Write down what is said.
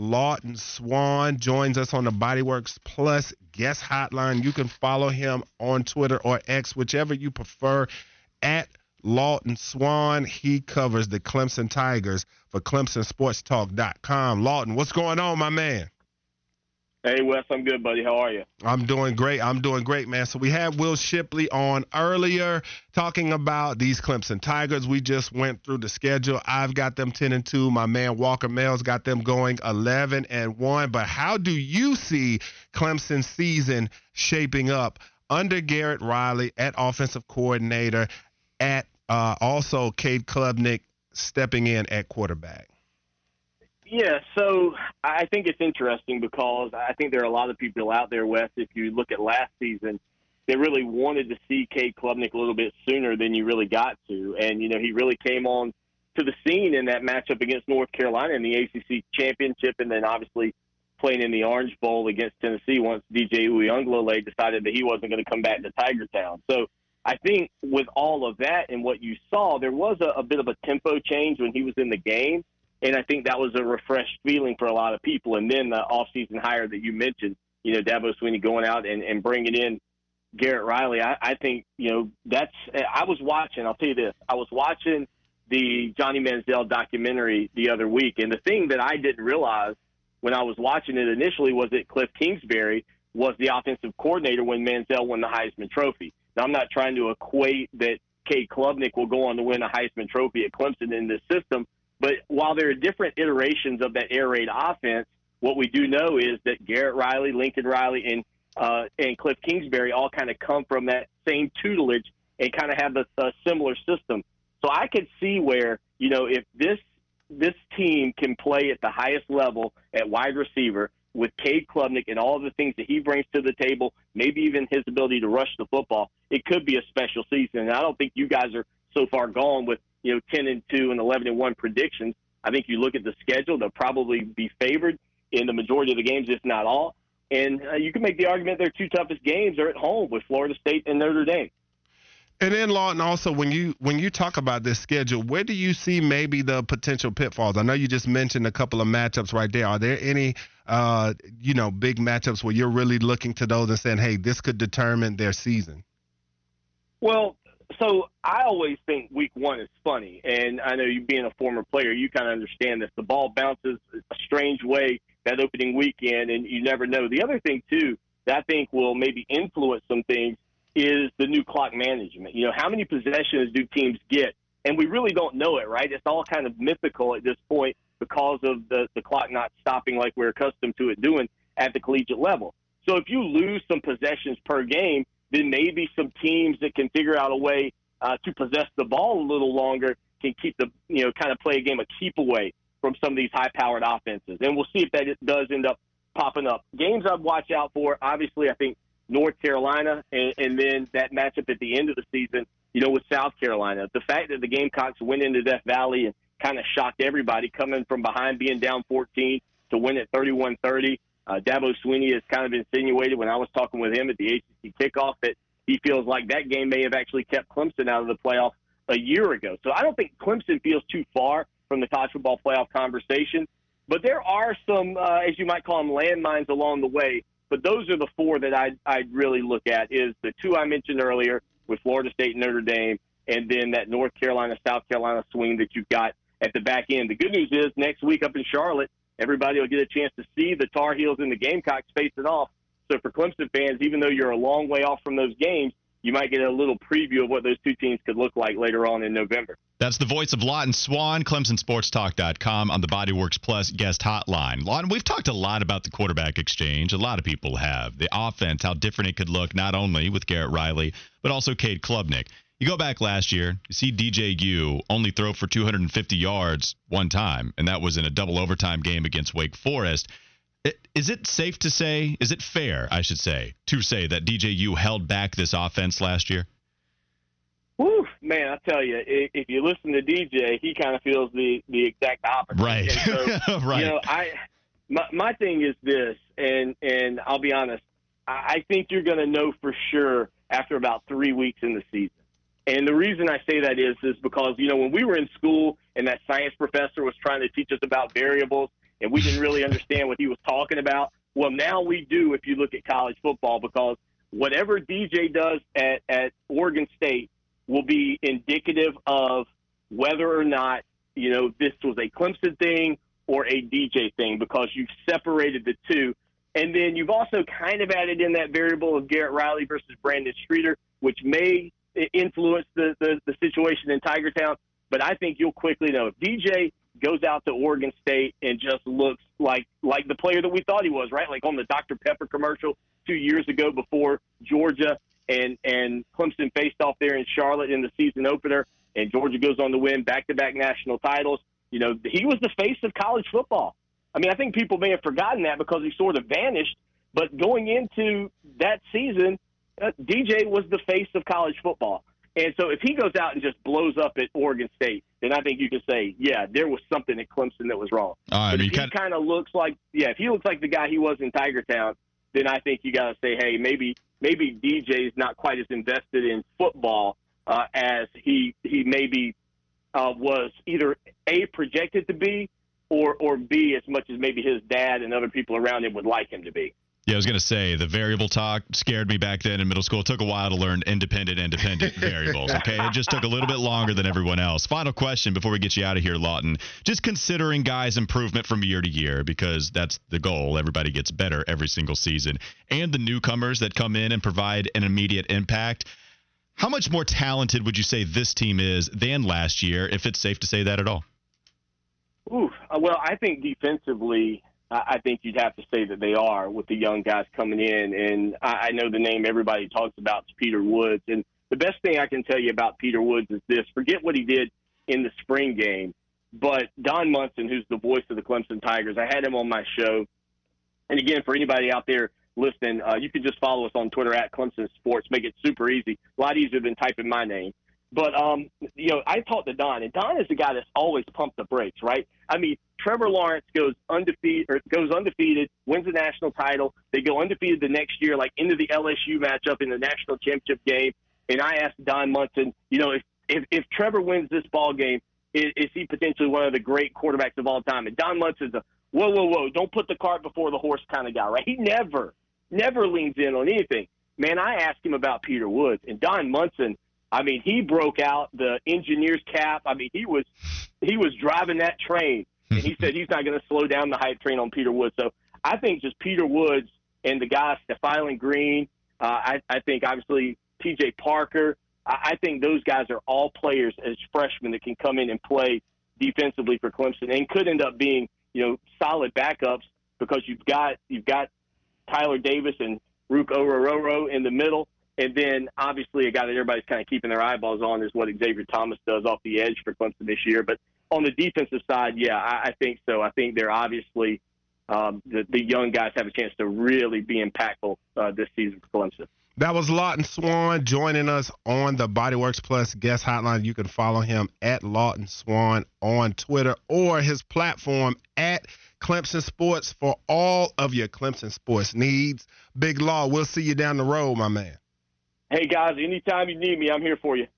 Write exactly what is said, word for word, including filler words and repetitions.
Lawton Swann joins us on the Bodyworks Plus guest hotline. You can follow him on Twitter or X, whichever you prefer, at Lawton Swann. He covers the Clemson Tigers for Clemson Sports Talk dot com. Lawton, what's going on, my man? Hey, Wes, I'm good, buddy. How are you? I'm doing great. I'm doing great, man. So we had Will Shipley on earlier talking about these Clemson Tigers. We just went through the schedule. I've got them ten and two. My man Walker Males got them going eleven and one. But how do you see Clemson's season shaping up under Garrett Riley at offensive coordinator, at uh, also Cade Klubnik stepping in at quarterback? Yeah, so I think it's interesting because I think there are a lot of people out there, Wes, if you look at last season, they really wanted to see Cade Klubnik a little bit sooner than you really got to. And, you know, he really came on to the scene in that matchup against North Carolina in the A C C Championship, and then obviously playing in the Orange Bowl against Tennessee once D J Uiagalelei decided that he wasn't going to come back to Tiger Town. So I think with all of that and what you saw, there was a, a bit of a tempo change when he was in the game. And I think that was a refreshed feeling for a lot of people. And then the offseason hire that you mentioned, you know, Dabo Sweeney going out and, and bringing in Garrett Riley, I, I think, you know, that's – I was watching – I'll tell you this. I was watching the Johnny Manziel documentary the other week, and the thing that I didn't realize when I was watching it initially was that Cliff Kingsbury was the offensive coordinator when Manziel won the Heisman Trophy. Now, I'm not trying to equate that Cade Klubnik will go on to win a Heisman Trophy at Clemson in this system, but while there are different iterations of that air raid offense, what we do know is that Garrett Riley, Lincoln Riley, and uh, and Cliff Kingsbury all kind of come from that same tutelage and kind of have a, a similar system. So I could see where, you know, if this this team can play at the highest level at wide receiver with Cade Klubnik and all the things that he brings to the table, maybe even his ability to rush the football, it could be a special season. And I don't think you guys are so far gone with, you know, ten and two and eleven and one predictions. I think you look at the schedule, they'll probably be favored in the majority of the games, if not all. And uh, you can make the argument their two toughest games are at home with Florida State and Notre Dame. And then, Lawton, also, when you when you talk about this schedule, where do you see maybe the potential pitfalls? I know you just mentioned a couple of matchups right there. Are there any, uh, you know, big matchups where you're really looking to those and saying, hey, this could determine their season? Well, so I always think week one is funny, and I know you being a former player, you kind of understand this. The ball bounces a strange way that opening weekend, and you never know. The other thing, too, that I think will maybe influence some things is the new clock management. You know, how many possessions do teams get? And we really don't know it, right? It's all kind of mythical at this point because of the, the clock not stopping like we're accustomed to it doing at the collegiate level. So if you lose some possessions per game, then maybe some teams that can figure out a way uh, to possess the ball a little longer can keep the, you know, kind of play a game of keep away from some of these high-powered offenses. And we'll see if that does end up popping up. Games I'd watch out for, obviously, I think North Carolina and, and then that matchup at the end of the season, you know, with South Carolina. The fact that the Gamecocks went into Death Valley and kind of shocked everybody coming from behind, being down fourteen to win at thirty-one thirty. Uh, Dabo Sweeney has kind of insinuated when I was talking with him at the A C C kickoff that he feels like that game may have actually kept Clemson out of the playoff a year ago. So I don't think Clemson feels too far from the college football playoff conversation. But there are some, uh, as you might call them, landmines along the way. But those are the four that I'd, I'd really look at, is the two I mentioned earlier with Florida State and Notre Dame, and then that North Carolina, South Carolina swing that you've got at the back end. The good news is next week up in Charlotte, everybody will get a chance to see the Tar Heels and the Gamecocks facing off. So for Clemson fans, even though you're a long way off from those games, you might get a little preview of what those two teams could look like later on in November. That's the voice of Lawton Swann, Clemson Sports Talk dot com on the Bodyworks Plus guest hotline. Lawton, we've talked a lot about the quarterback exchange. A lot of people have. The offense, how different it could look, not only with Garrett Riley, but also Cade Klubnik. You go back last year, you see D J U only throw for two hundred fifty yards one time, and that was in a double overtime game against Wake Forest. Is it safe to say, is it fair, I should say, to say that D J U held back this offense last year? Woo, man, I tell you, if you listen to D J, he kind of feels the, the exact opposite. Right. And so, right. You know, I, my, my thing is this, and, and I'll be honest, I think you're going to know for sure after about three weeks in the season. And the reason I say that is is because, you know, when we were in school and that science professor was trying to teach us about variables and we didn't really understand what he was talking about. Well, now we do if you look at college football, because whatever D J does at, at Oregon State will be indicative of whether or not, you know, this was a Clemson thing or a D J thing, because you've separated the two. And then you've also kind of added in that variable of Garrett Riley versus Brandon Streeter, which may influence the, the, the situation in Tiger Town. But I think you'll quickly know if D J goes out to Oregon State and just looks like, like the player that we thought he was, right? Like on the Doctor Pepper commercial two years ago before Georgia and, and Clemson faced off there in Charlotte in the season opener, and Georgia goes on to win back-to-back national titles. You know, he was the face of college football. I mean, I think people may have forgotten that because he sort of vanished. But going into that season, uh, D J was the face of college football. And so if he goes out and just blows up at Oregon State, then I think you can say, yeah, there was something at Clemson that was wrong. Uh, but if he kind of looks like, yeah, if he looks like the guy he was in Tiger Town, then I think you got to say, hey, maybe maybe D J's not quite as invested in football uh, as he he maybe uh, was either A, projected to be, or or B, as much as maybe his dad and other people around him would like him to be. Yeah, I was going to say, the variable talk scared me back then in middle school. It took a while to learn independent, independent variables, okay? It just took a little bit longer than everyone else. Final question before we get you out of here, Lawton. Just considering guys' improvement from year to year, because that's the goal. Everybody gets better every single season. And the newcomers that come in and provide an immediate impact, how much more talented would you say this team is than last year, if it's safe to say that at all? Ooh, well, I think defensively, I think you'd have to say that they are with the young guys coming in. And I know the name everybody talks about is Peter Woods. And the best thing I can tell you about Peter Woods is this. Forget what he did in the spring game. But Don Munson, who's the voice of the Clemson Tigers, I had him on my show. And, again, for anybody out there listening, uh, you can just follow us on Twitter at Clemson Sports. Make it super easy. A lot easier than typing my name. But, um, you know, I talked to Don, and Don is the guy that's always pumped the brakes, right? I mean, Trevor Lawrence goes undefeated, or goes undefeated, wins the national title. They go undefeated the next year, like into the L S U matchup in the national championship game. And I asked Don Munson, you know, if if, if Trevor wins this ball game, is, is he potentially one of the great quarterbacks of all time? And Don Munson's a whoa, whoa, whoa, don't put the cart before the horse kind of guy, right? He never, never leans in on anything. Man, I asked him about Peter Woods, and Don Munson, I mean, he broke out the engineer's cap. I mean, he was he was driving that train, and he said he's not going to slow down the hype train on Peter Woods. So I think just Peter Woods and the guys, Stephylan Green, uh, I, I think obviously T J. Parker, I, I think those guys are all players as freshmen that can come in and play defensively for Clemson and could end up being, you know, solid backups, because you've got you've got Tyler Davis and Rook O'Rororo in the middle. And then, obviously, a guy that everybody's kind of keeping their eyeballs on is what Xavier Thomas does off the edge for Clemson this year. But on the defensive side, yeah, I, I think so. I think they're obviously um, – the, the young guys have a chance to really be impactful uh, this season for Clemson. That was Lawton Swann joining us on the Bodyworks Plus guest hotline. You can follow him at Lawton Swann on Twitter or his platform at Clemson Sports for all of your Clemson Sports needs. Big Law, we'll see you down the road, my man. Hey, guys, anytime you need me, I'm here for you.